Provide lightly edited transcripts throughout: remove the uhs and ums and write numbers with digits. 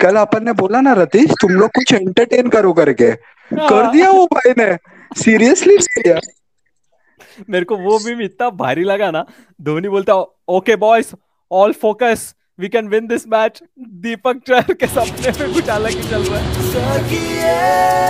कल अपन ने बोला ना रतीश तुम लोग कुछ एंटरटेन करो करके, कर दिया वो भाई ने, सीरियसली किया। मेरे को वो भी इतना भारी लगा ना, धोनी बोलता okay boys all focus we can win this match, Deepak Chahar के सपने पे कुछ अलग ही चल रहा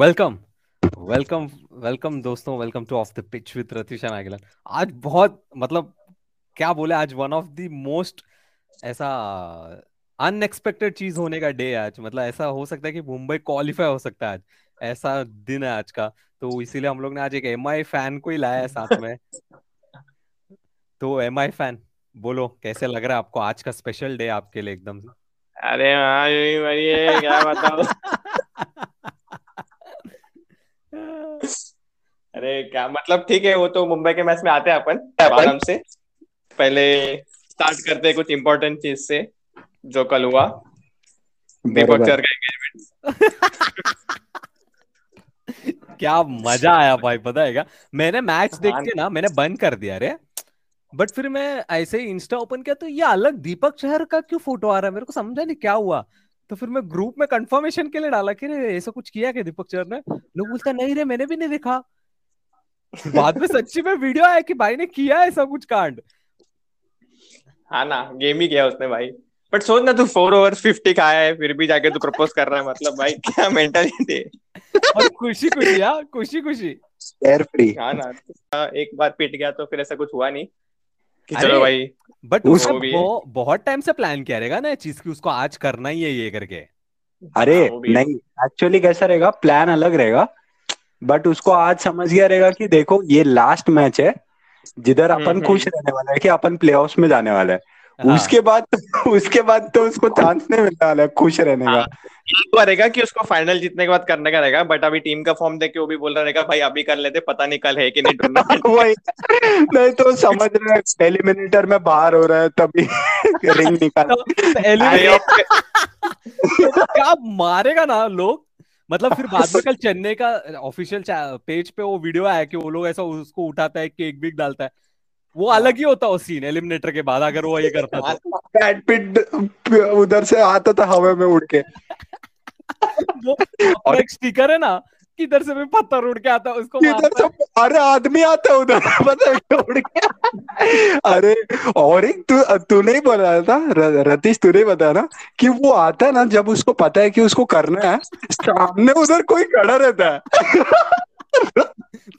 वेलकम दोस्तों, welcome to of the pitch with Ratish and Agilan. आज बहुत मतलब क्या बोले, आज वन ऑफ द मोस्ट ऐसा अनएक्सपेक्टेड चीज होने का डे है आज। मतलब ऐसा हो सकता है कि मुंबई क्वालिफाई हो सकता है, आज ऐसा दिन है आज का। तो इसीलिए हम लोग ने आज एक एमआई फैन को ही लाया है साथ में। तो एमआई फैन बोलो, कैसे लग रहा है आपको आज का स्पेशल डे आपके लिए एकदम? अरे हाँ क्या बताओ अरे क्या मतलब, ठीक है वो तो मुंबई के मैच में आते हैं अपन आराम से। पहले स्टार्ट करते हैं कुछ इम्पोर्टेंट चीज से जो कल हुआ, दीपक चहर का एंगेजमेंट। क्या मजा आया भाई, पता है क्या मैंने मैच देख के ना मैंने बंद कर दिया रे, बट फिर मैं ऐसे ही इंस्टा ओपन किया तो ये अलग दीपक चहर का क्यों फोटो आ रहा है, मेरे को समझा नहीं क्या हुआ। तो फिर मैं ग्रुप में कंफर्मेशन के लिए डाला कि रे ऐसा कुछ किया क्या दीपक चहर ने, लोग बोलता नहीं रे मैंने भी नहीं देखा। बाद में सच्ची में वीडियो आया कि भाई ने किया ऐसा कुछ कांड। हाँ ना, गेम ही किया उसने भाई। बट सोच ना तू 4 over 50 खाया है फिर भी जाके तू प्रपोज कर रहा है, मतलब भाई क्या मेंटालिटी है। और खुशी खुशी यार, खुशी खुशी एयरफ्री। हाँ ना, एक बार पिट गया तो फिर ऐसा कुछ हुआ नहीं कि चलो भाई। बट वो बहुत टाइम से प्लान किया रहेगा ना चीज की, उसको आज करना ही है ये करके। अरे नहीं, एक्चुअली कैसा रहेगा, प्लान अलग रहेगा बट उसको आज समझ गया रहेगा कि देखो ये लास्ट मैच है जिधर अपन खुश रहने वाला है कि अपन प्लेऑफ्स में जाने वाला है। हाँ। उसके बाद तो उसको चांस नहीं मिलने वाला है खुश रहने का। हाँ। रहेगा कि उसको फाइनल जीतने के बाद करने का रहेगा, बट अभी टीम का फॉर्म देख के वो भी बोल रहा रहेगा भाई अभी कर लेते, पता नहीं कल है कि नहीं टूर्नामेंट। वही नहीं तो समझ रहे एलिमिनेटर में बाहर हो रहा है तभी रिंग निकाल क्या मारेगा ना लोग। मतलब फिर बाद में कल चेन्नई का ऑफिशियल पेज पे वो वीडियो आया कि वो लोग ऐसा उसको उठाता है केक भी डालता है, वो अलग ही होता है सीन एलिमिनेटर के बाद अगर वो ये करता तो। बैडपिट उधर से आता था हवा में उड़ के वो और एक स्टिकर है ना कि इधर से भी पत्थर उड़ के आता है उसको मारता है। अरे आदमी आता है उधर पता उड़ के। अरे और एक तूने ही बताया था रतीश, तूने बताया ना कि वो आता है ना जब उसको पता है कि उसको करना है, सामने उधर कोई खड़ा रहता है।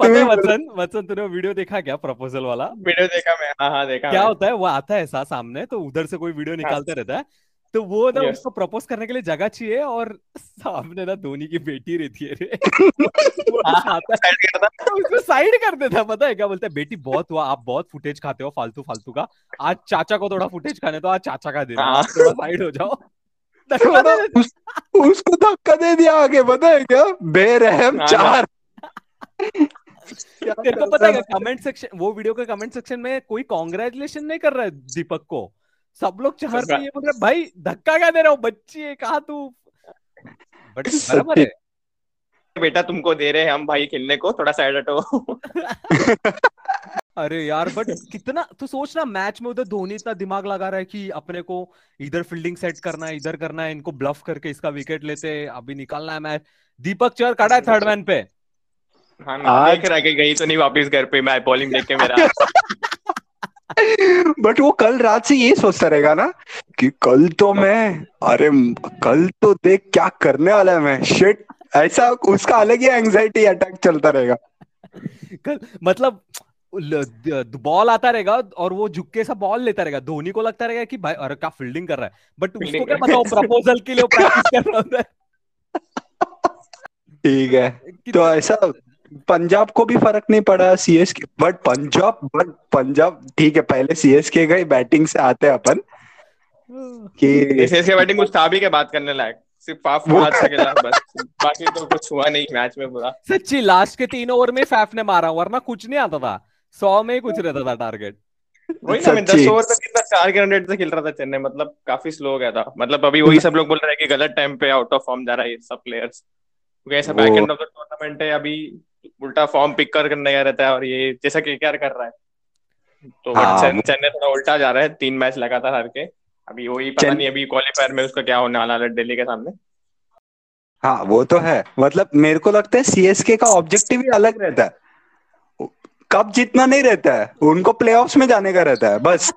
वत्सन तूने वीडियो देखा क्या, प्रपोजल वाला वीडियो देखा? मैं हाँ देखा। क्या होता है वो आता है ऐसा सामने तो उधर से कोई वीडियो निकालते रहता है, तो वो ना उसको प्रपोज करने के लिए जगह चाहिए और सामने ना धोनी की बेटी रहती है रे। उसको साइड कर देता, पता है क्या बोलता है, बेटी बहुत हुआ आप बहुत फुटेज खाते हो फालतू का, आज चाचा को थोड़ा फुटेज खाने तो आज चाचा का दे रहा, थोड़ा साइड हो जाओ। उसको धक्का दे दिया आगे, पता है क्या बेरहम चार। तेरे को पता है कमेंट सेक्शन, वो वीडियो के कमेंट सेक्शन में कोई कांग्रेचुलेशन नहीं कर रहा है दीपक को, सब लोग चाहते हैं ये बोल रहे भाई धक्का क्या दे रहा हूँ बच्ची है कहाँ तू। बट बराबर है बेटा, तुमको दे रहे हैं हम भाई खेलने को, थोड़ा साइड हटो। अरे यार बट कितना तो सोच ना, मैच में उधर धोनी इतना दिमाग लगा रहा है कि अपने को इधर फील्डिंग सेट करना है इधर करना है, इनको ब्लफ करके इसका विकेट लेते अभी निकालना है मैच। दीपक चहर खड़ा है थर्ड मैन पे। हाँ मैं देख रहा कि गई तो नहीं वापस घर पे मैं बॉलिंग देख के मेरा। बट वो कल रात से ये सोचता रहेगा ना कि कल तो मैं, अरे कल तो देख क्या करने वाला है मैं, शिट, ऐसा उसका अलग ही एंजाइटी अटैक चलता रहेगा कल। मतलब बॉल आता रहेगा और वो झुक के सब बॉल लेता रहेगा, धोनी को लगता रहेगा कि भाई अरे क्या फील्डिंग कर रहा है, बट उसको क्या पता वो प्रपोजल के लिए प्रैक्टिस कर रहा होता है। ठीक है तो ऐसा पंजाब को भी फर्क नहीं पड़ा सीएसके, बट पंजाब ठीक है, पहले सीएसके गई बैटिंग से, आते हैं अपन कि सीएसके बैटिंग कुछ था भी क्या बात करने लायक, सिर्फ 5 सेकंड बस, बाकी तो कुछ हुआ नहीं मैच में पूरा। सच्ची लास्ट के 3 ओवर में फैफ ने मारा, वरना कुछ नहीं आता था, 100 में कुछ रहता था टारगेट। वही ना, 10 ओवर तक कितना 400 से खेल रहा था चेन्नई, मतलब काफी स्लो हो गया था। मतलब अभी वही सब लोग बोल रहे हैं कि गलत टाइम पे आउट ऑफ फॉर्म जा रहा है सब प्लेयर्स, ऐसा back end of the tournament है, अभी उल्टा फॉर्म पिक करने गया रहता है, और ये जैसा केकेआर कर रहा है तो चेन्नई थोड़ा उल्टा जा रहा है, 3 मैच लगातार हार के, अभी वही पता नहीं अभी क्वालिफायर में उसका क्या होने वाला है दिल्ली के सामने। हाँ वो तो है, मतलब मेरे को लगता है सीएसके का ऑब्जेक्टिव ही अलग रहता है, कप जीतना नहीं रहता है उनको, प्लेऑफ्स में जाने का रहता है बस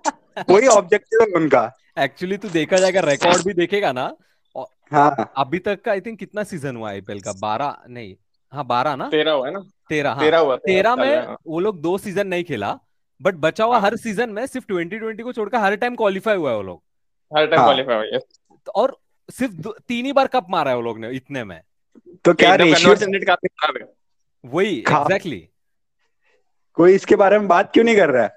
वही ऑब्जेक्टिव है उनका। एक्चुअली तू देखा जाएगा रिकॉर्ड भी देखेगा ना, हाँ अभी तक का आई थिंक कितना सीजन हुआ आईपीएल का, 12 ना 13 हुआ है ना, 13 में वो लोग 2 सीजन नहीं खेला, बट बचा हुआ हर सीजन में सिर्फ 2020 को छोड़कर हर टाइम क्वालिफाई हुआ है वो लोग, हर टाइम क्वालिफाई हुआ है, और सिर्फ 3 ही बार कप मारा है वो लोग ने इतने में, तो क्या रेशियो काफी खराब है। वही एग्जैक्टली, कोई इसके बारे में बात क्यों नहीं कर रहा है,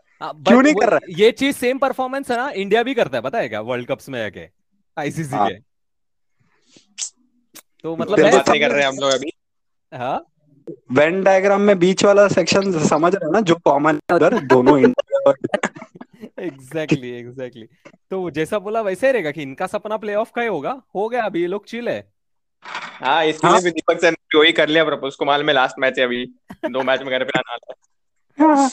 क्यों नहीं कर रहा है, ये चीज सेम परफॉर्मेंस है ना इंडिया भी करता है पता है क्या, वर्ल्ड कप्स में जाके आईसीसी के, तो मतलब बात नहीं कर रहे हैं हम लोग अभी। हाँ वेन डायग्राम में बीच वाला सेक्शन समझ रहे हैं ना, जो कॉमन है दोनों एग्जैक्टली तो जैसा बोला वैसे ही रहेगा कि इनका सपना प्लेऑफ का ही होगा, हो गया अभी ये लोग चिल है। हाँ इसलिए भी दीपक सर ने वही कर लिया, प्रपोज कुमाल में लास्ट मैच है अभी 2 मैच में घर पे आना वाला है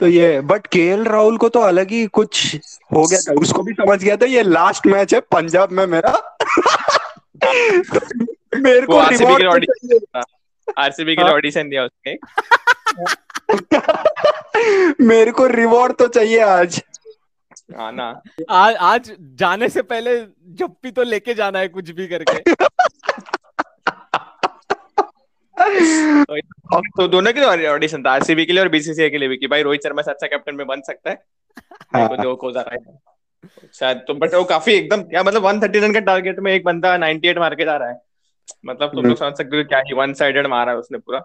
तो ये, बट केएल राहुल को तो अलग ही कुछ हो गया था, उसको भी समझ गया था ये लास्ट मैच है पंजाब में मेरा मेरे को आरसीबी के लिए ऑडिशन दिया उसने मेरे को रिवॉर्ड तो चाहिए आज आना, आज जाने से पहले जब भी तो लेके जाना है कुछ भी करके तो दोनों के लिए ऑडिशन था, आरसीबी के लिए और बीसीसीआई के लिए भी, कि भाई रोहित शर्मा से अच्छा कैप्टन में बन सकता है शायद, तो बट वो काफी एकदम क्या मतलब 130 रन के टारगेट में एक बंदा 98 मार के जा रहा है, मतलब तुम लोग समझ सकते हो क्या ही वन साइडेड मारा है उसने पूरा।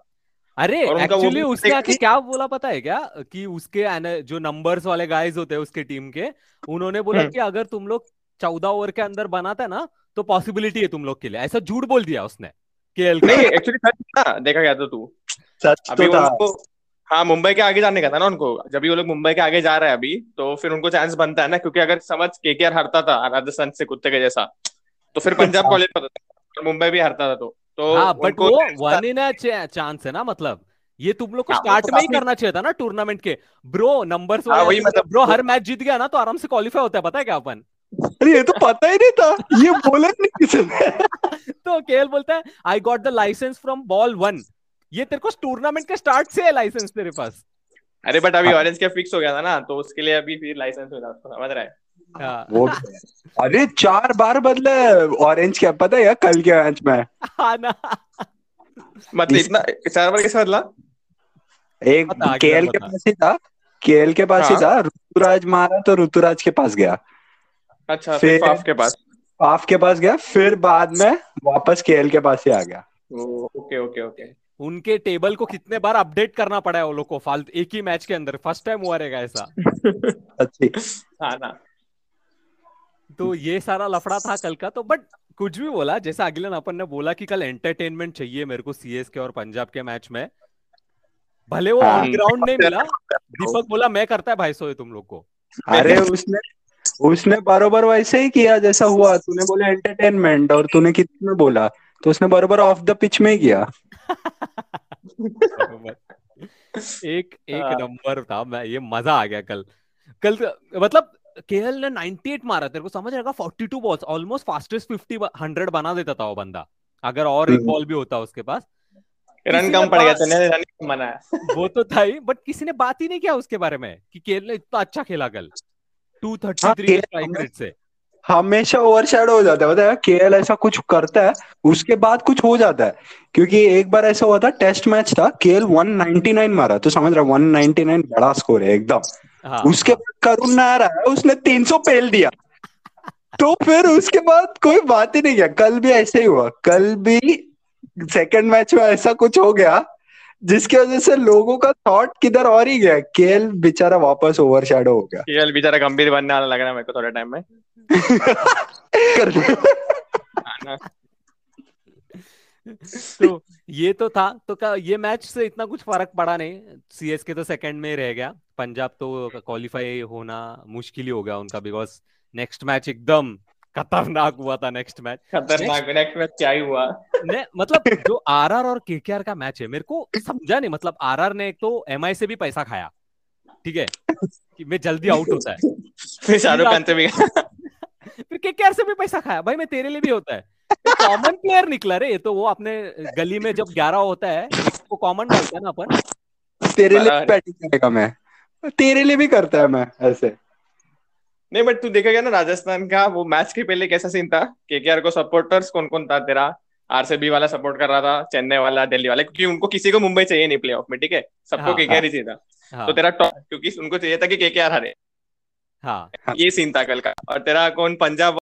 अरे एक्चुअली उसने आके क्या बोला पता है क्या, कि उसके जो नंबर्स वाले गाइस होते हैं उसके टीम के, उन्होंने बोला कि अगर तुम लोग 14 ओवर के अंदर बनाते ना तो पॉसिबिलिटी है तुम लोग के लिए, ऐसा झूठ बोल दिया उसने केएल को। नहीं एक्चुअली सच था, देखा गया तो तू सच अभी उनको, हाँ मुंबई के आगे जाने का था ना उनको, जब भी वो लोग मुंबई के आगे जा रहे हैं अभी तो फिर उनको चांस बनता है ना, क्योंकि अगर समझ केकेआर हारता था राजस्थान से कुत्ते के जैसा तो फिर पंजाब क्वालिफाई होता था, और मुंबई भी हारता था तो हाँ, बट वो वन इन चांस है ना, मतलब ये तुम लोग को स्टार्ट में ही करना चाहिए था ना टूर्नामेंट के ब्रो, नंबर्स वही मतलब ब्रो हर मैच जीत गया ना तो आराम से क्वालिफाई होता है पता है क्या अपन, अरे ये तो पता ही नहीं था, ये बोला नहीं किसी ने। तो केएल बोलता है I got the licence from ball 1, ये तेरे को टूर्नामेंट के स्टार्ट से है लाइसेंस तेरे पास। अरे बट अभी ऑरेंज कैप फिक्स हो गया था ना, तो उसके लिए अभी फिर लाइसेंस मिला, समझ रहा है वो। अरे 4 बार बदला ऑरेंज कैप पता है कल के मैच में, हां ना मतलब इतना 4 बार कैसे बदला, एक केएल के पास ही था, केएल के पास ही था, ऋतुराज मारा तो ऋतुराज के पास गया, अच्छा फिर पाफ के पास गया, फिर बाद में वापस केएल के पास ही आ गया। ओके ओके ओके, उनके टेबल को कितने बार अपडेट करना पड़ा है वो लोग को, फालतू एक ही मैच के अंदर फर्स्ट टाइम हुआ रहेगा ऐसा अच्छी हाँ ना, तो ये सारा लफड़ा था कल का। तो बट कुछ भी बोला, जैसा अगले अपन ने बोला कि कल एंटरटेनमेंट चाहिए मेरे को सीएसके और पंजाब के मैच में, भले वो ऑन ग्राउंड नहीं मिला, दीपक बोला मैं करता है भाई सोए तुम लोग को। अरे उसने बरोबर वैसे ही किया जैसा हुआ, तूने बोला एंटरटेनमेंट और तूने कितने बोला, तो उसने बरोबर ऑफ द पिच में ही किया एक नंबर था, मैं ये मजा आ गया कल मतलब केएल ने 98 मारा, तेरे को समझ आएगा 42 बॉल्स, ऑलमोस्ट फास्टेस्ट 100 बना देता था वो बंदा अगर और एक बॉल भी होता उसके पास, रन कम पड़ गया चेन्नई ने, रन कम बनाया वो तो था ही, बट किसी ने बात ही नहीं किया उसके बारे में कि केएल ने इतना अच्छा खेला कल 233 स्ट्राइक रेट से। हमेशा ओवरशैडो हो जाता है पता है, केएल ऐसा कुछ करता है उसके बाद कुछ हो जाता है, क्योंकि एक बार ऐसा हुआ था टेस्ट मैच था, केएल 199 मारा, तो समझ रहा 199 बड़ा स्कोर है एकदम, उसके बाद करुण नायर आया उसने 300 पेल दिया तो फिर उसके बाद कोई बात ही नहीं किया। कल भी ऐसे ही हुआ, कल भी सेकेंड मैच में ऐसा कुछ हो गया जिसकी वजह से लोगों का थॉट किधर और ही गया, केएल बेचारा वापस ओवरशैडो हो गया। केएल बेचारा गंभीर बनने वाला लग रहा है मेरे को थोड़ा टाइम में। तो ये तो था, तो क्या ये मैच से इतना कुछ फर्क पड़ा नहीं। सीएसके तो सेकंड में रह गया, पंजाब तो क्वालिफाई होना मुश्किल ही हो गया उनका, बिकॉज नेक्स्ट मैच एकदम खतरनाक हुआ था। नेक्स्ट मैच क्या ही हुआ ने, मतलब जो आरआर और केकेआर का मैच है मेरे को समझा नहीं, मतलब आरआर ने एक तो एमआई से भी पैसा खाया, ठीक है कि मैं जल्दी आउट होता है, फिर शाहरुख खान से भी फिर केकेआर से भी पैसा खाया, भाई मैं तेरे लिए भी होता है। कॉमन प्लेयर निकला रे, तो वो अपने गली में जब 11 होता है वो कॉमन बोलता है ना अपन, तेरे लिए बैटिंग करेगा मैं, तेरे लिए भी करता है मैं ऐसे। नहीं बट तू देखेगा ना राजस्थान का वो मैच के पहले कैसा सीन था, केकेआर को सपोर्टर्स कौन कौन था तेरा, आरसीबी वाला सपोर्ट कर रहा था, चेन्नई वाला, दिल्ली वाला, क्योंकि उनको किसी को मुंबई चाहिए नहीं प्लेऑफ में, ठीक है सबको केकेआर ही चाहिए था। तो तेरा टॉप, क्योंकि उनको चाहिए था कि केकेआर हारे, ये सीन था कल का। और तेरा कौन पंजाब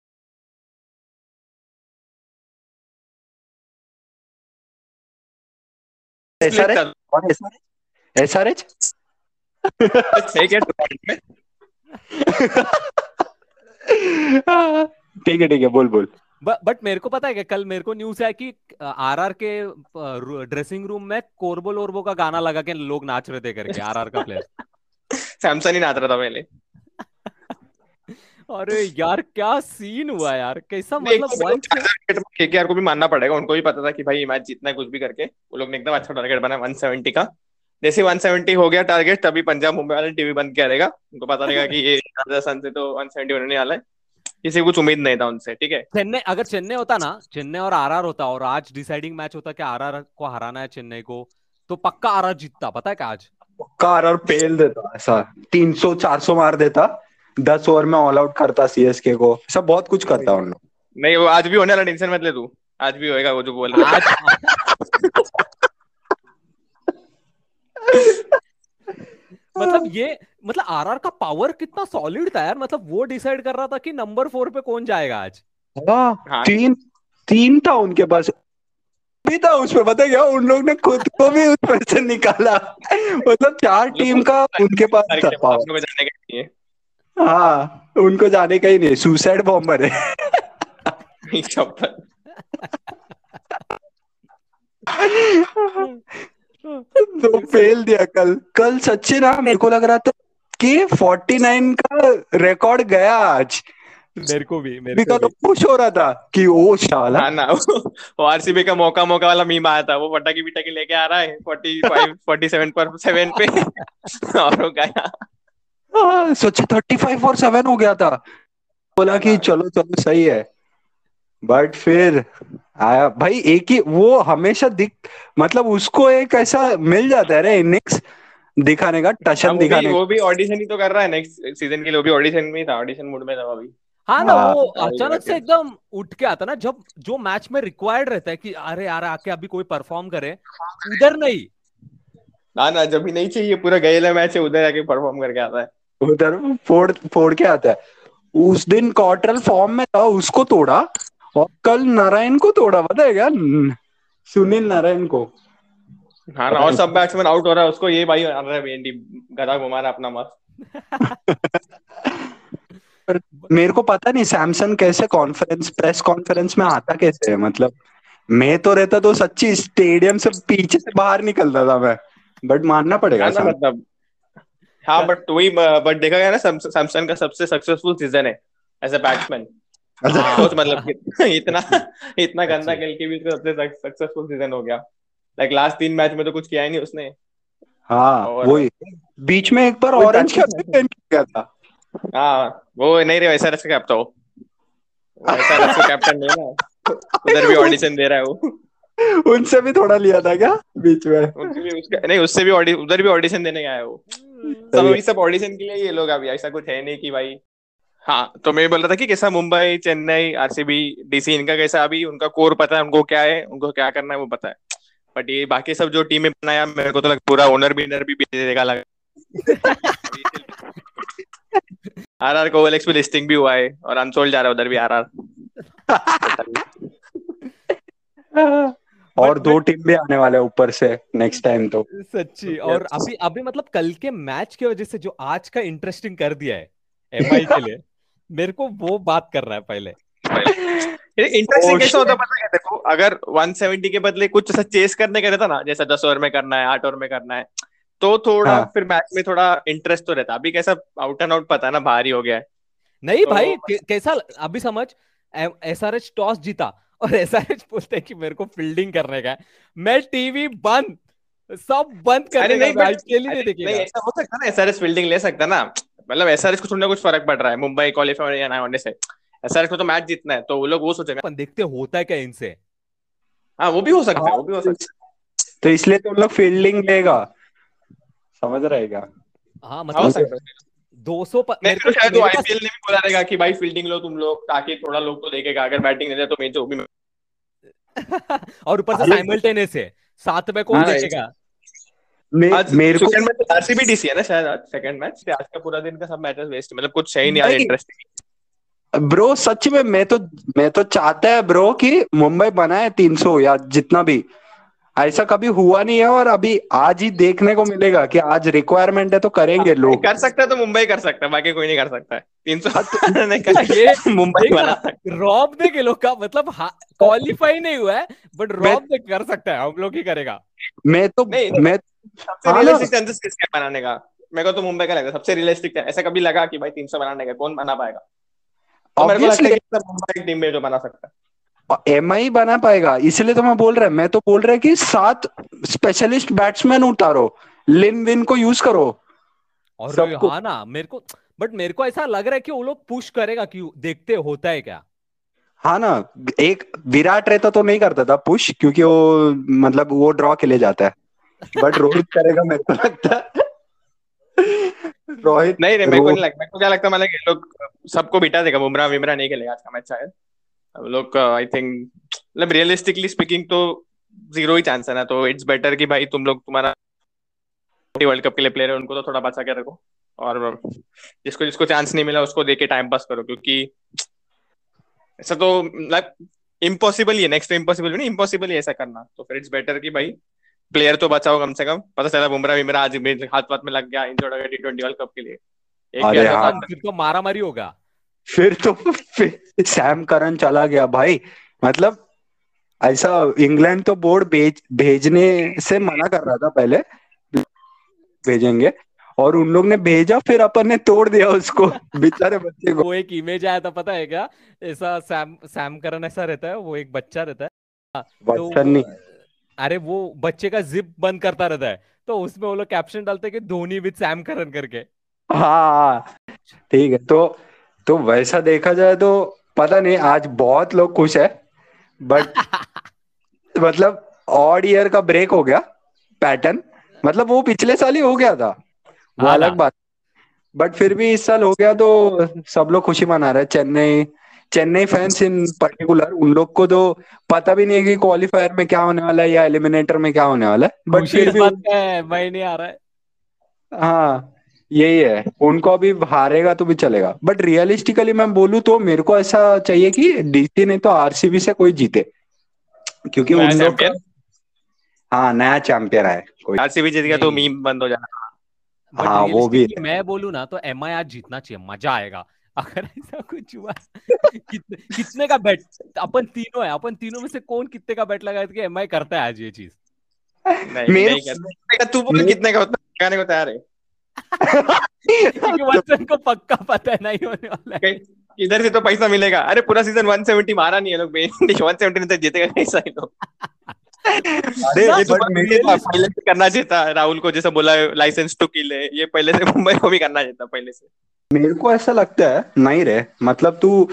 ठीक है बोल। बट मेरे को पता है कि कल मेरे को न्यूज आया कि आरआर के ड्रेसिंग रूम में कोरबोल ओरबो का गाना लगा के लोग नाच रहे थे करके, आरआर का प्लेयर सैमसन ही नाच रहा था पहले। अरे यार क्या सीन हुआ यार, कैसा मतलब केकेआर को भी मानना पड़ेगा, उनको भी पता था कि भाई मैच जीतना कुछ भी करके, वो लोग ने एकदम अच्छा टारगेट बनाया 170 का। जैसे 170 हो गया टारगेट, तभी पंजाब मुंबई वाले टीवी बंद किया रहेगा, उनको पता रहेगा कि ये राजस्थान से तो 170 होने वाला है, किसी कुछ उम्मीद नहीं था उनसे, ठीक है। चेन्नई, अगर चेन्नई होता ना, चेन्नई और आरआर होता और आज डिसाइडिंग मैच होता कि आरआर को हराना है चेन्नई को, तो पक्का आरआर जीतता, पता है क्या आज पक्का आरआर पेल देता, ऐसा 300-400 मार देता, 10 ओवर में ऑल आउट करता सीएसके को, सब बहुत कुछ करता उन लोग। नहीं वो आज भी होने वाला, टेंशन मत ले तू, आज भी होएगा वो जो बोल रहा है। मतलब ये मतलब आरआर का पावर कितना सॉलिड था यार, मतलब वो डिसाइड कर रहा था कि नंबर 4 पे कौन जाएगा आज। तीन था उनके पास भी था उसमें, पता क्या उन लोग ने खुद को भी उसमें से निकाला, मतलब 4 टीम का उनके पास था पावर, हाँ उनको जाने का ही नहीं, सुसाइड बॉम्बर है। तो फेल दिया कल सच्चे ना, मेरे को लग रहा था कि 49 का रिकॉर्ड गया आज, मेरे को भी खुश हो रहा था कि ओ शाला ना, वो आरसीबी का मौका वाला मीम आया था, वो पटाकी बिटाकी लेके आ रहा है 45 47/7 पे और हो गया सोचे 35/7 हो गया था, बोला कि चलो सही है, बट फिर आया भाई एक ही वो हमेशा मतलब उसको एक ऐसा मिल जाता है रे इनिंग्स दिखाने का, टशन दिखाने वो भी ऑडिशन ही तो कर रहा है नेक्स्ट सीजन के लिए, वो भी ऑडिशन में था, ऑडिशन मूड में था अभी। हाँ ना वो अचानक से एकदम उठ के आता ना, जब जो मैच में रिक्वायर्ड रहता है कि अरे यार आके अभी कोई परफॉर्म करे, उधर नहीं ना, जब भी नहीं चाहिए पूरा गैला मैच है, उधर आके परफॉर्म करके आता है, उधर फोड़ के आता है। उस दिन क्वार्टर फॉर्म में था, उसको तोड़ा, और कल नारायण को तोड़ा, पता है क्या सुनील नारायण को। हाँ ना, और सब बैट्समैन आउट हो रहा है उसको, ये भाई आ रहा है गधा घुमा रहा अपना मस्त। मेरे को पता नहीं सैमसन कैसे प्रेस कॉन्फ्रेंस में आता कैसे है, मतलब मैं तो रहता तो सच्ची स्टेडियम से पीछे से बाहर निकलता था मैं, बट मानना पड़ेगा मतलब। हाँ बट वही, बट देखा गया ना सैमसन का सबसे सक्सेसफुल सीजन है एज अ बैट्समैन, मतलब इतना गंदा खेल के भी सबसे सक्सेसफुल सीजन हो गया, लाइक लास्ट 3 मैच में तो कुछ किया ही नहीं उसने। हाँ वही बीच में एक बार ऑरेंज किया था, हाँ वो नहीं रे वैसा रस कैप्टन, वो वैसा रस कैप्टन नहीं ना, उधर भी ऑडिशन दे रहा है वो, उनसे भी थोड़ा लिया था क्या बीच में, नहीं उससे भी उधर भी ऑडिशन देने गया है वो, सब ऑडिशन के लिए ये लोग, अभी ऐसा कुछ है नहीं कि भाई। हाँ तो मैं बोल रहा था कि कैसा मुंबई चेन्नई आरसीबी डीसी इनका कैसा अभी उनका कोर पता है, उनको क्या है, उनको क्या करना है वो पता है, बट ये बाकी सब जो टीमें बनाया मेरे को तो लग पूरा ओनर भी देगा लगा। आरआर को OLX पे लिस्टिंग भी हुआ है और अनसोल्ड जा रहा है उधर भी आरआर। और दो टीम भी आने वाले ऊपर से नेक्स्ट टाइम तो सच्ची। और अभी अभी मतलब कल के मैच की वजह से जो आज का इंटरेस्टिंग कर दिया है एमआई के लिए, मेरे को वो बात कर रहा है पहले इंटरेस्टिंग कैसा होता पता है देखो, अगर 170 के बदले कुछ ऐसा चेस करने का रहता ना, जैसा 10 ओवर में करना है 8 ओवर में करना है, तो थोड़ा फिर मैच में थोड़ा इंटरेस्ट तो रहता। अभी कैसा आउट एंड आउट पता ना भारी हो गया है। नहीं तो भाई कैसा अभी समझ एसआरएच टॉस जीता और एसआरएच बोलते हैं कि मेरे को फील्डिंग करने का है, मैं टीवी बंद सब बंद करने का मैच के लिए नहीं देखेगा। नहीं ऐसा हो सकता ना, एसआरएच फील्डिंग ले सकता ना, मतलब एसआरएच को थोड़ा कुछ फर्क पड़ रहा है मुंबई क्वालिफाई या ना होने से, एसआरएच को तो मैच जीतना है तो वो लोग वो सोचेंगे। अपन देखते होता है क्या इनसे, हाँ वो भी हो सकता है, वो भी हो सकता है, तो इसलिए तो लोग फील्डिंग लेगा समझ रहेगा। हाँ मतलब 200 आईपीएल ने भी बोला रहेगा कि भाई फील्डिंग लो तुम लोग ताकि थोड़ा लोग तो देखेगा, अगर बैटिंग नहीं दे तो मैच वो भी और ऊपर से साइमल्टेनियस है, साथ में कौन देखेगा। मेरे को सेकंड मैच आरसीबी डीसी है ना शायद, आज सेकंड मैच आज का पूरा दिन का सब मैचेस वेस्ट, मतलब कुछ सही नहीं आ रहा इंटरेस्टिंग ब्रो। सच में मैं तो चाहता है ब्रो कि मुंबई बनाए 300 या जितना भी, ऐसा कभी हुआ नहीं है और अभी आज ही देखने को मिलेगा कि आज रिक्वायरमेंट है तो करेंगे लोग। कर सकता है तो मुंबई कर सकता है, बाकी कोई नहीं कर सकता है 300 नहीं कर सकता। मुंबई रॉब दे के लोग का मतलब क्वालिफाई नहीं हुआ है बट रॉब दे कर सकता है, हम लोग ही करेगा। मैं सबसे रियलिस्टिक चांसेस किसके बनाने का, मेरे को तो मुंबई का लगा सबसे रियलिस्टिक। ऐसा कभी लगा कि भाई 300 बनाने का कौन बना पाएगा, मेरे को लगता है कि मुंबई टीम में जो बना सकता है एमआई बना पाएगा। इसलिए तो मैं तो बोल रहा है कि 7 स्पेशलिस्ट बैट्समैन उतारो, लिन विन को यूज करो और हाँ ना। मेरे को ऐसा लग रहा है कि वो लोग पुश करेगा कि देखते होता है क्या। हाँ ना, एक विराट रहता तो नहीं करता था पुश क्योंकि वो मतलब वो ड्रॉ के लिए जाता है बट रोहित करेगा मेरे को लगता है। रोहित नहीं रे, मेरे को नहीं लगता, मेरे को क्या लगता है मतलब ये लोग सबको बिठा देगा, बुमराह विमराह नहीं खेलेगा आज का मैच शायद लोग। आई थिंक मतलब रियलिस्टिकली स्पीकिंग तो 0 ही चांस है ना, तो इट्स बेटर कि भाई तुम लोग तुम्हारा वर्ल्ड कप के लिए प्लेयर है उनको तो थोड़ा बचा के रखो और जिसको जिसको चांस नहीं मिला उसको देके टाइम पास करो, क्योंकि ऐसा तो लाइक इम्पॉसिबल ही है, नेक्स्ट तो इम्पॉसिबल भी नहीं, इम्पॉसिबल ही ऐसा करना। तो फिर इट्स बेटर कि भाई प्लेयर तो बचाओ कम से कम। पता चला बुमराह विमराह आज हाथ में लग गया, इंजर्ड हो गया T20 वर्ल्ड कप के लिए, तो मारामारी होगा फिर तो। फिर सैम करन चला गया भाई, मतलब ऐसा इंग्लैंड तो बोर्ड भेजने से मना कर रहा था पहले, भेजेंगे और उन लोग ने भेजा फिर अपन ने तोड़ दिया उसको बेचारे बच्चे को। वो एक इमेज आया था पता है क्या, ऐसा सैम करन ऐसा रहता है, वो एक बच्चा रहता है तो, अरे वो बच्चे का जिप बंद करता रहता है तो उसमें वो लोग कैप्शन डालते कि धोनी विद सैम करन करके। हाँ ठीक है, तो वैसा देखा जाए तो पता नहीं आज बहुत लोग खुश है बट मतलब ऑड ईयर का ब्रेक हो गया पैटर्न, मतलब वो पिछले साल ही हो गया था वो अलग बात, बट फिर भी इस साल हो गया तो सब लोग खुशी मना रहे हैं। चेन्नई फैंस इन पर्टिकुलर, उन लोग को तो पता भी नहीं है कि क्वालिफायर में क्या होने वाला है या एलिमिनेटर में क्या होने वाला है, बट फिर भी महीने आ रहा है। हाँ यही है, उनको अभी हारेगा तो भी चलेगा बट रियलिस्टिकली मैं बोलूं तो मेरे को ऐसा चाहिए कि डीसी ने तो आरसीबी से कोई जीते क्योंकि उन लोग हाँ नया चैंपियन है कोई, आरसीबी जीत गया तो मीम बंद हो जाना। हाँ वो भी मैं बोलूं ना तो एमआई आज जीतना चाहिए, मजा आएगा अगर ऐसा कुछ हुआ। कितने का बैट अपन तीनों में से कौन कितने का बैट लगाया कि एमआई करता है आज ये चीज। तू बोल कितने का लगाने को तैयार है को पक्का पता है नहीं होने वाला है। इधर से तो पैसा मिलेगा, अरे पूरा सीजन 170 मारा नहीं है लोग, 170 तक जीतेगा कैसा ही लोग। अरे पहले से करना चाहता राहुल को, जैसा बोला लाइसेंस टू किल है ये पहले से मुंबई को भी करना चाहता पहले से। मेरे को ऐसा लगता है नहीं रे, मतलब तू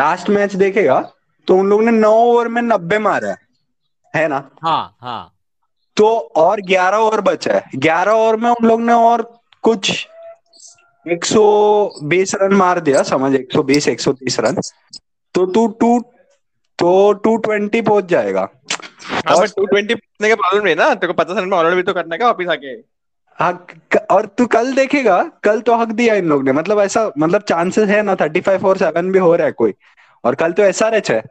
लास्ट मैच देखेगा तो उन लोग ने 9 ओवर में 90 मारा है ना। हाँ तो और 11 ओवर बचा है, 11 ओवर में उन लोग ने और कुछ 120 रन मार दिया समझ, 120 130 रन तो तू 220 पहुंच जाएगा। हाँ बट 220 पहुंचने का प्रॉब्लम है ना, तेरे को 50 रन में ऑलरेडी तो करना है वापस आके। हाँ और तू कल देखेगा, कल तो हक दिया इन लोग ने, मतलब ऐसा मतलब चांसेस है ना 35/7 भी हो रहा है कोई, और कल तो SRH है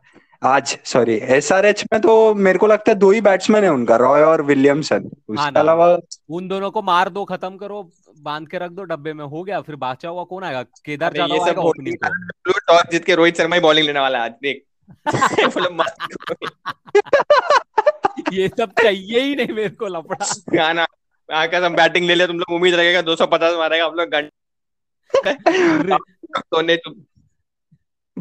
आज सॉरी एसआरएच में तो मेरे को लगता है दो ही बैट्समैन है उनका, रॉय और विलियमसन। उसके अलावा उन दोनों को मार दो, खत्म करो, बांध के रख दो डब्बे में, हो गया। फिर बचा हुआ कौन आएगा? केदार जाधव आएगा। टॉस जीत के रोहित शर्मा ही बॉलिंग लेने वाला है आज, देख। ये सब चाहिए ही नहीं मेरे को, लफड़ा ना आकर हम बैटिंग ले लिया, तुम लोग उम्मीद रखेगा 250 मारेगा, हम लोग।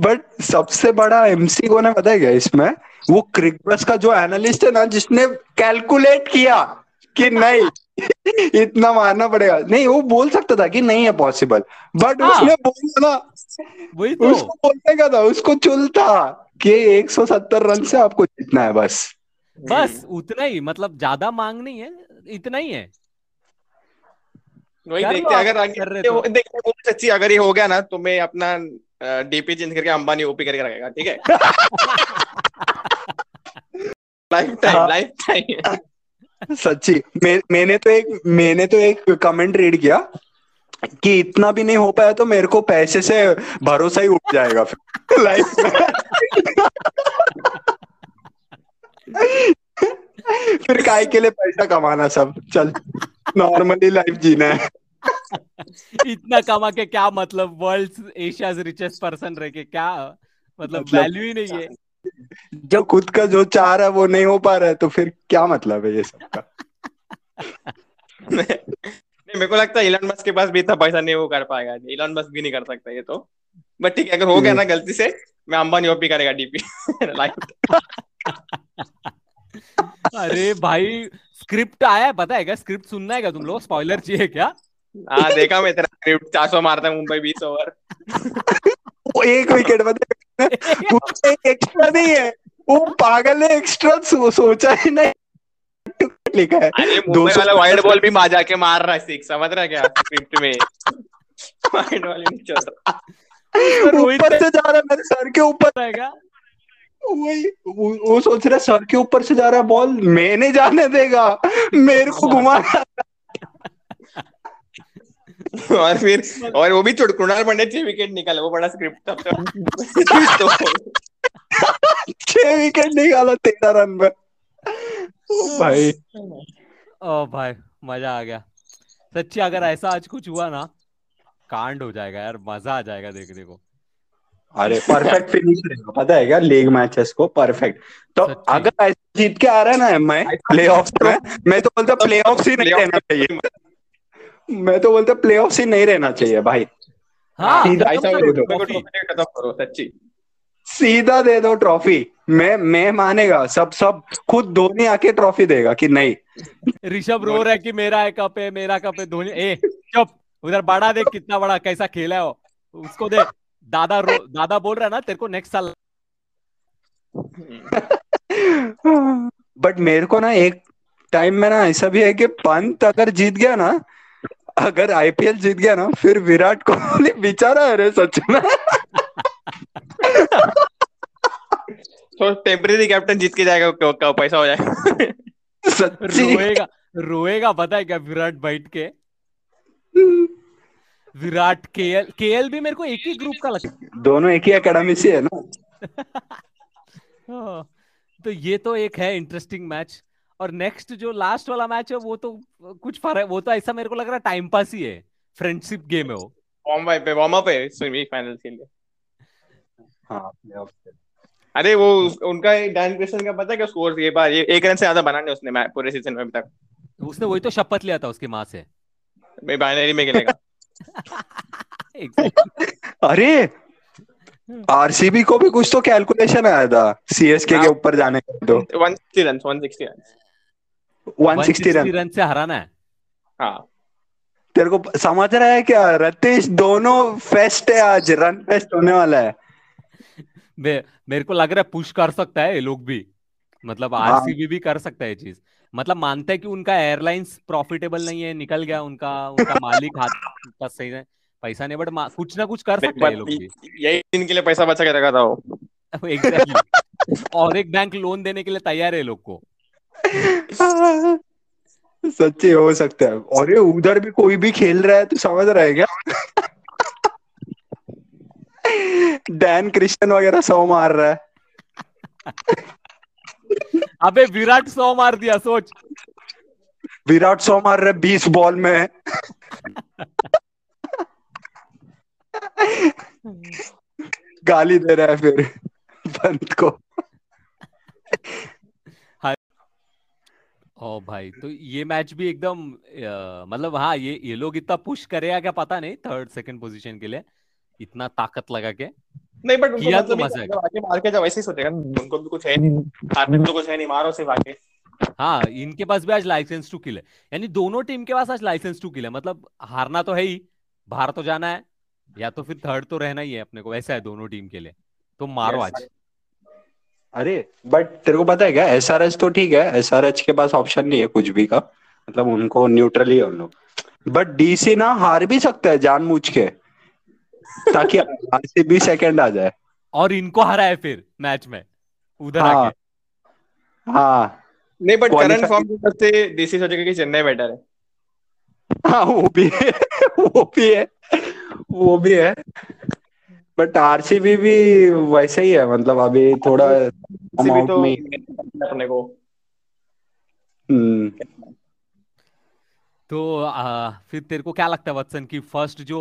बट सबसे बड़ा एमसी को ना पता है क्या इसमें, वो क्रिकबज़ का जो एनालिस्ट है ना, जिसने कैलकुलेट किया कि नहीं इतना मारना पड़ेगा, नहीं वो बोल सकता था कि नहीं है पॉसिबल, बट उसने बोला ना, वही तो उसको बोलने का था, उसको चुल था कि 170 रन से आपको जीतना है, बस उतना ही, मतलब ज्यादा मांग नहीं है, इतना ही है। वही देखते अगर आगे देखते अच्छी अगर ये हो गया ना तो मैं अपना डीपी चेंज करके अंबानी ओपी करके रखेगा, ठीक है। लाइफ टाइम सच्ची। मैंने तो एक कमेंट रीड किया कि इतना भी नहीं हो पाया तो मेरे को पैसे से भरोसा ही उठ जाएगा फिर लाइफ में। फिर काय के लिए पैसा कमाना, सब चल नॉर्मली लाइफ जीना है। इतना कमा के क्या मतलब, वर्ल्ड एशियाज रिचेस्ट पर्सन रह के क्या मतलब, वैल्यू ही नहीं है। जब खुद का जो चार है वो नहीं हो पा रहा है तो फिर क्या मतलब है ये सबका। नहीं, मेरे को लगता है एलन मस्क के पास भी इतना पैसा नहीं, वो कर पाएगा, एलन मस्क भी नहीं कर सकता ये तो। बट ठीक है, अगर हो गया ना गलती से, मैं अंबानी ओपी करेगा डीपी। अरे भाई स्क्रिप्ट आया है, पता है क्या स्क्रिप्ट सुनना है क्या तुम लोग? स्पॉइलर चाहिए क्या? हाँ देखा मैं तेरा स्क्रिप्ट, 400 मारता है मुंबई 20 ओवर। वो एक विकेट मतलब एक्स्ट्रा नहीं है, वो पागल है, एक्स्ट्रा सोचा ही नहीं लिखा है। अरे मुंबई वाला वाइड बॉल भी मार जाके मार रहा है सिक्स, समझ रहा क्या स्क्रिप्ट में? वाइड बॉल नहीं चल रहा, ऊपर से जा रहा है, मेरे सर के ऊपर रहेगा। वो सोच रहा है सर के ऊपर से जा रहा है बॉल, मैं नहीं जाने देगा, मेरे को घुमा। और फिर और वो भी कुणाल पंडित 6 विकेट निकाले, वो बड़ा स्क्रिप्ट था। 6 विकेट निकाला 13 रन पर। ओ भाई मजा आ गया सच्ची। अगर ऐसा आज कुछ हुआ ना, कांड हो जाएगा यार, मजा आ जाएगा देखने को। अरे परफेक्ट फिनिश रहेगा, पता है क्या लीग मैचेस को परफेक्ट। तो अगर ऐसा जीत के आ रहा है ना मैं प्लेऑफ्स में, मैं तो बोलता प्लेऑफ्स ही नहीं रहना चाहिए, प्लेऑफ्स ही नहीं रहना चाहिए भाई। हाँ, सीधा दे दो ट्रॉफी। मैं मानेगा, सब खुद धोनी आके ट्रॉफी देगा कि नहीं। ऋषभ रो रहा है कि मेरा कप है धोनी, ए चुप, उधर बड़ा देख कितना बड़ा कैसा खेला हो, उसको देख दादा बोल रहा है ना तेरे को नेक्स्ट साल। बट मेरे को ना एक टाइम में ना ऐसा भी है कि पंत अगर जीत गया ना, अगर आईपीएल जीत गया ना, फिर विराट कोहली बेचारा है रे सच में। तो टेम्परेरी कैप्टन जीत के जाएगा, क्या पैसा हो जाएगा। सच्ची रोएगा पता है क्या विराट बैठ के। विराट केएल भी मेरे को एक ही ग्रुप का लगता, दोनों एक ही एकेडमी से है ना। तो ये तो एक है इंटरेस्टिंग मैच। और नेक्स्ट जो लास्ट वाला मैच है वो तो कुछ फर्क, वो तो ऐसा मेरे को लग रहा है टाइम पास ही है, फ्रेंडशिप गेम है वो। वार्म अप है सेमीफाइनल के लिए। हाँ प्लेऑफ के। अरे वो उनका डैन क्रिस्टियन का पता है क्या स्कोर ये बार, ये 1 रन से ज्यादा बना नहीं उसने मैच पूरे सीजन में अभी तक। उसने वही तो शपथ लिया था उसकी माँ से, मैं बाइनरी में खेलेगा। अरे आरसीबी को भी कुछ तो कैलकुलेशन आया था सीएसके के ऊपर जाने का, तो 160 रन से हराना है। हाँ तेरे को समझ रहा है क्या रतीश, दोनों फेस्ट है आज, रन फेस्ट होने वाला है। मेरे को लग रहा है पुश कर सकता है ये लोग भी, मतलब आरसीबी भी कर सकता है चीज, मतलब मानता है कि उनका एयरलाइंस प्रॉफिटेबल नहीं है, निकल गया उनका मालिक हाथ सही है, पैसा नहीं, बट कुछ ना कुछ कर सकते हैं लोग भी। यही दिन के लिए पैसा बचा के रखा था वो। एग्जैक्टली, और एक बैंक लोन देने के लिए तैयार है लोग को। सच्ची हो सकता है। और ये उधर भी कोई भी खेल रहा है, तू समझ रहा है क्या? डैन क्रिस्टियन वगैरह 100 मार रहा है। अबे विराट 100 मार दिया, सोच विराट 100 मार रहे 20 बॉल में। गाली दे रहा है फिर पंत को। ओ भाई, तो ये मैच भी एकदम मतलब हाँ, ये लोग इतना पुश करेगा क्या पता नहीं, थर्ड सेकंड पोजीशन के लिए इतना ताकत लगा के नहीं, बट किया तो मजा है। आगे मार के जब ऐसे ही सोचेगा, उनको भी कुछ है नहीं, हारने में तो कुछ है नहीं, मारो सिर्फ आगे। हाँ, इनके पास भी आज लाइसेंस टू किल है, यानी दोनों टीम के पास आज लाइसेंस टू किल है। मतलब हारना तो है ही, बाहर तो जाना है, या तो फिर थर्ड तो रहना ही है अपने को, ऐसा है दोनों टीम के लिए, तो मारो आज। अरे बट तेरे को पता है क्या, एसआरएच तो ठीक है, एसआरएच के पास ऑप्शन नहीं है कुछ भी का, मतलब उनको न्यूट्रली उन लोग, बट डीसी ना हार भी सकता है जानबूझ के, ताकि आरसीबी सेकंड आ जाए और इनको हराए फिर मैच में उधर आके। हाँ नहीं, बट करंट फॉर्म के सबसे डीसी सोचेगा कि चेन्नई बेटर है। हाँ वो भी है, वो भी है, वो भी है, बट आरसीबी भी वैसे ही है, मतलब अभी थोड़ा अमाउंट तो में अपने को। तो फिर तेरे को क्या लगता है वत्सन की फर्स्ट जो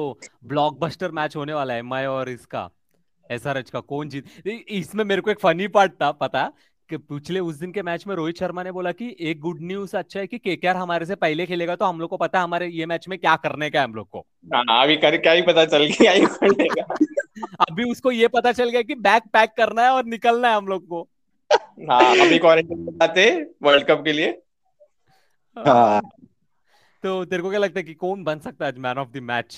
ब्लॉकबस्टर मैच होने वाला है एमआई और इसका एसआरएच का, कौन जीत? इसमें मेरे को एक फनी पार्ट था पता कि पिछले उस दिन के मैच में रोहित शर्मा ने बोला कि एक गुड न्यूज अच्छा है कि केकेआर हमारे से पहले खेलेगा, तो हम लोग को पता है हमारे ये मैच में क्या करने का है हम लोग को। अभी क्या ही पता चल गया अभी उसको ये पता चल गया कि बैग पैक करना है और निकलना है हम लोग को। हाँ, अभी क्वारंटाइन में जाते वर्ल्ड कप के लिए। तो तेरे को क्या लगता है कि कौन बन सकता है आज मैन ऑफ द मैच?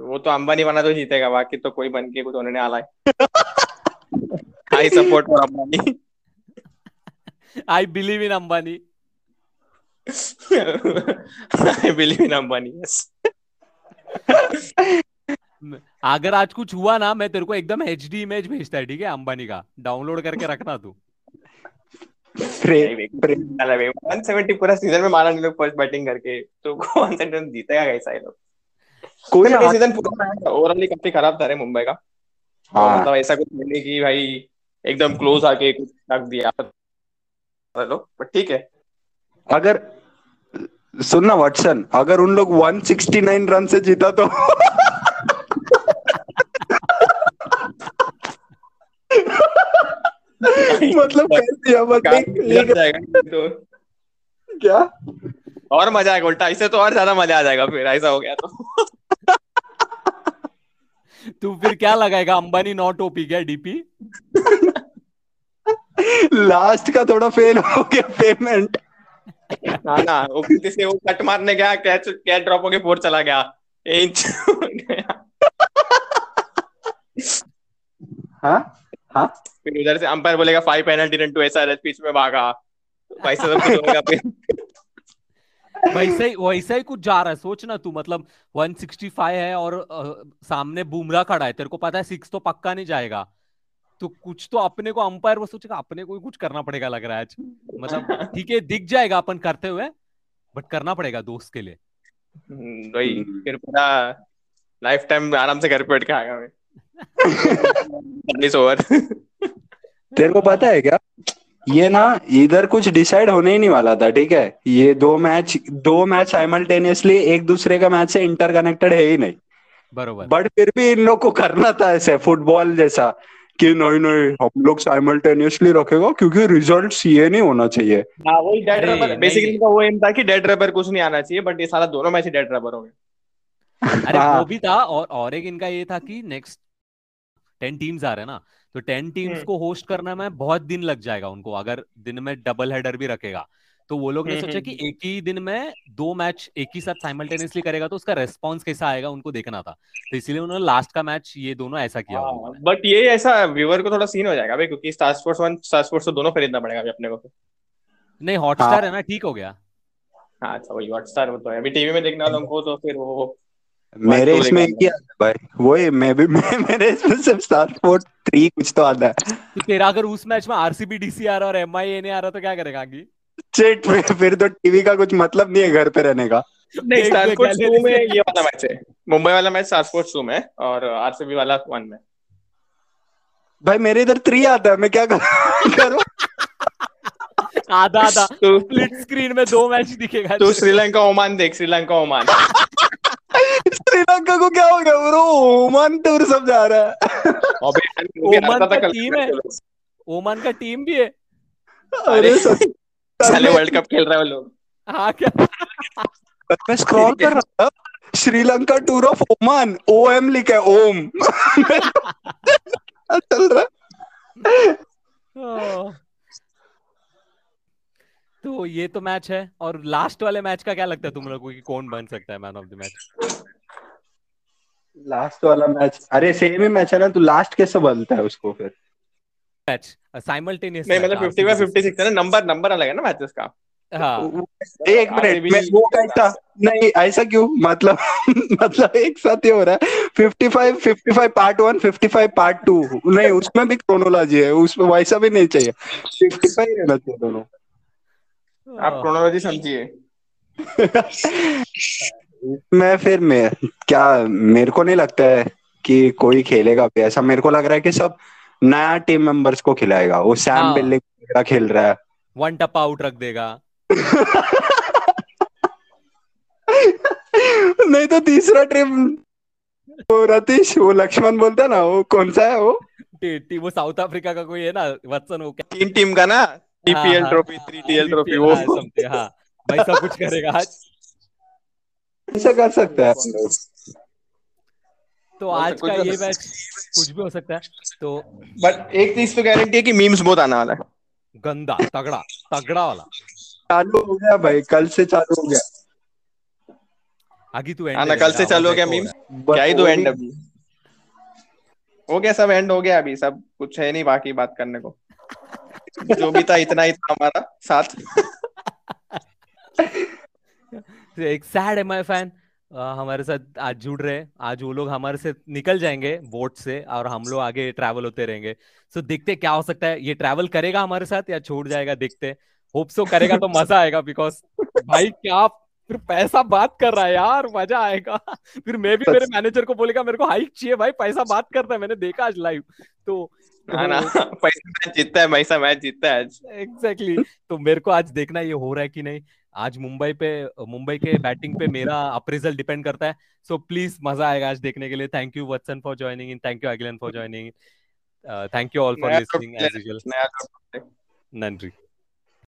वो तो अंबानी बना तो जीतेगा, बाकी तो कोई बन के कुछ होने वाला है। I support for Ambani. I believe in Ambani. I believe in Ambani. Yes. अगर आज कुछ हुआ ना, मैं तेरे को एकदम HD इमेज भेजता है, ठीक है, अंबानी का, डाउनलोड करके रखना तू। 170 पूरा सीजन में मारा नहीं लोग फर्स्ट बैटिंग करके, तो कौन सा टर्न जीतेगा कैसा ये लोग? कोई ना, सीजन पूरा ओवरऑल काफी खराब था रे मुंबई का। हाँ, मतलब ऐसा कुछ नहीं कि भाई एकदम क्लोज आके कुछ रख दिया, हेलो, पर ठीक है। अगर सुनना वाटसन, अगर उन लोग 169 रन से जीता तो मतलब कर दिया, मतलब क्या और मजा आएगा, उल्टा इससे तो और ज्यादा मजा आ जाएगा फिर, ऐसा हो गया तो। तू फिर क्या लगाएगा, अंबानी नॉट ओपी क्या डीपी? लास्ट का थोड़ा फेल हो गया पेमेंट। ना ना, वो किसी से वो कट मारने गया, कैच ड्रॉप हो के फोर चला गया, इंच हाँ हाँ, फिर उधर से अंपायर बोलेगा 5 पेनल्टी रन टू एसआरएच, पीछे में भागा, वैसा सब कुछ होगा फिर। वैसा ही कुछ जा रहा है, सोच ना तू, मतलब 165 है और सामने बुमराह खड़ा है, तेरे को पता है 6 तो पक्का नहीं जाएगा, तो कुछ तो अपने को अंपायर वो सोचेगा अपने को कुछ करना पड़ेगा लग रहा है आज, मतलब ठीक है दिख जाएगा अपन करते हुए, बट करना पड़ेगा दोस्त के लिए। वही फिर पूरा लाइफ टाइम आराम से घर पे बैठ के आएगा मैं। तेरे को पता है क्या, ये ना इधर कुछ डिसाइड होने ही नहीं वाला था, ठीक है, ये दो मैच साइमल्टेनियसली एक दूसरे का मैच से इंटरकनेक्टेड है ही नहीं, बरोबर, बट फिर भी इन लोग को करना था ऐसे फुटबॉल जैसा कि नहीं हम लोग साइमल्टेनियसली रखेगा क्योंकि रिजल्ट्स ये नहीं होना चाहिए। हां वही डेड रबर, बेसिकली वो एम था कि डेड रबर कुछ नहीं आना चाहिए, बट ये सारा दोनों मैच डेड रबर हो गए। अरे वो भी था, और एक इनका ये था कि नेक्स्ट 10 टीम्स आ रहे हैं ना, तो 10 टीम्स को होस्ट करना में बहुत दिन लग जाएगा उनको, अगर दिन में डबल हेडर भी रखेगा, तो वो लोग ने सोचा कि एक ही दिन में 2 मैच एक ही साथ साइमल्टेनियसली करेगा तो उसका रेस्पॉन्स कैसा आएगा उनको देखना था, तो इसीलिए उन्होंने लास्ट का मैच ये दोनों ऐसा किया। बट ये ऐसा व्यूअर को थोड़ा सीन हो जाएगा भाई, क्योंकि स्टार स्पोर्ट्स 1 स्टार स्पोर्ट्स तो दोनों खरीदना पड़ेगा अभी अपने को, नहीं हॉटस्टार है ना, ठीक हो गया। हां अच्छा वही हॉटस्टार वो तो है, अभी टीवी में देखना तुमको तो फिर वो मेरे इसमें क्या भाई, वही मैं भी मेरे इसमें सिर्फ स्टार स्पोर्ट्स 3 कुछ तो आता है। तो तेरा अगर उस मैच में आरसीबी डीसीआर और एमआईए नहीं आ रहा तो क्या करेगा आगे? चेट में फिर तो टीवी का कुछ मतलब नहीं है घर पे रहने का। नहीं, स्टार स्पोर्ट्स 2 में ये वाला मैच है, मुंबई वाला मैच स्टार स्पोर्ट्स 2 में और आरसीबी वाला 1 में। भाई मेरे इधर 3 आता है, मैं क्या करूं? आधा आधा स्प्लिट स्क्रीन में 2 मैच दिखेगा। तो श्रीलंका ओमान देख, श्रीलंका ओमान। श्रीलंका को क्या हो गया ब्रो? ओमान टूर सब जा रहा है। ओमान का टीम भी है। अरे साले वर्ल्ड कप खेल रहा है वो लोग। हाँ क्या मैं स्क्रॉल कर रहा था, Sri Lanka tour of Oman, OM लिखा है, ओम चल रहा। तो ये तो मैच है, और लास्ट वाले मैच का क्या लगता है तुम लोगों को कि कौन बन सकता है man of the match? Last वाला मैच, अरे सेम ही मैच है ना, तू लास्ट कैसे बोलता है उसको? फिर मैच साइमल्टेनियस नहीं, मतलब 50/56 है ना, नंबर अलग है ना मैचेस का। हाँ। एक मिनट में वो कैसा नहीं, ऐसा क्यों? मतलब एक साथ ही हो रहा है। 55 पार्ट 1, 55 पार्ट 2 नहीं, उसमें भी क्रोनोलॉजी है, उसमें वैसा भी नहीं चाहिए, 55 रहना चाहिए दोनों। आप क्रोनोलॉजी समझिए। मैं फिर मैं क्या, मेरे को नहीं लगता है कि कोई खेलेगा ऐसा। मेरे को लग रहा है कि सब नया टीम मेंबर्स को खिलाएगा। वो सैम बिल्ली खेल रहा है, वन टप आउट रख देगा। नहीं तो तीसरा ट्रिप वो रतीश, वो लक्ष्मण बोलता है ना, वो कौन सा है वो टीम, वो साउथ अफ्रीका का कोई है ना, वत्सन वो टीम का ना, टीपीएल ट्रॉफी, 3 TPL ट्रॉफी वो समझते। हाँ भाई सब कुछ करेगा आज, ऐसा कर सकता है। तो आज का ये मैच कुछ भी हो सकता है। तो बट एक चीज तो गारंटी है कि मीम्स बहुत आने वाला है, गंदा तगड़ा तगड़ा वाला। चालू हो गया भाई, कल से चालू हो गया। आगे तू एंड, कल से चालू हो गया मीम। क्या ही तो एंड अभी हो गया, सब एंड हो गया, अभी सब कुछ है नहीं बाकी बात करने को। जो भी था इतना ही था हमारा साथ। एक सैड एमआई फैन हमारे साथ आज जुड़ रहे हैं। आज वो लोग हमारे से निकल जाएंगे वोट से, और हम लोग आगे ट्रैवल होते रहेंगे। सो देखते क्या हो सकता है, ये ट्रैवल करेगा हमारे साथ या छोड़ जाएगा, देखते। होप सो करेगा तो मजा आएगा, बिकॉज भाई क्या फिर पैसा बात कर रहा है यार, मजा आएगा। फिर मैं भी मेरे मैनेजर को बोलेगा मेरे को हाइक चाहिए भाई, पैसा बात करता है, मैंने देखा आज लाइव। तो पैसा जीतता है, पैसा मैच जीतता है आज। एग्जैक्टली। तो मेरे को आज देखना ये हो रहा है कि नहीं। आज मुंबई के बैटिंग पे मेरा अप्रेजल डिपेंड करता है। सो प्लीज मजा आएगा आज देखने के लिए। Thank you वत्सन for joining in, thank you Agilan for joining in, thank you all for listening as usual. नंद्री।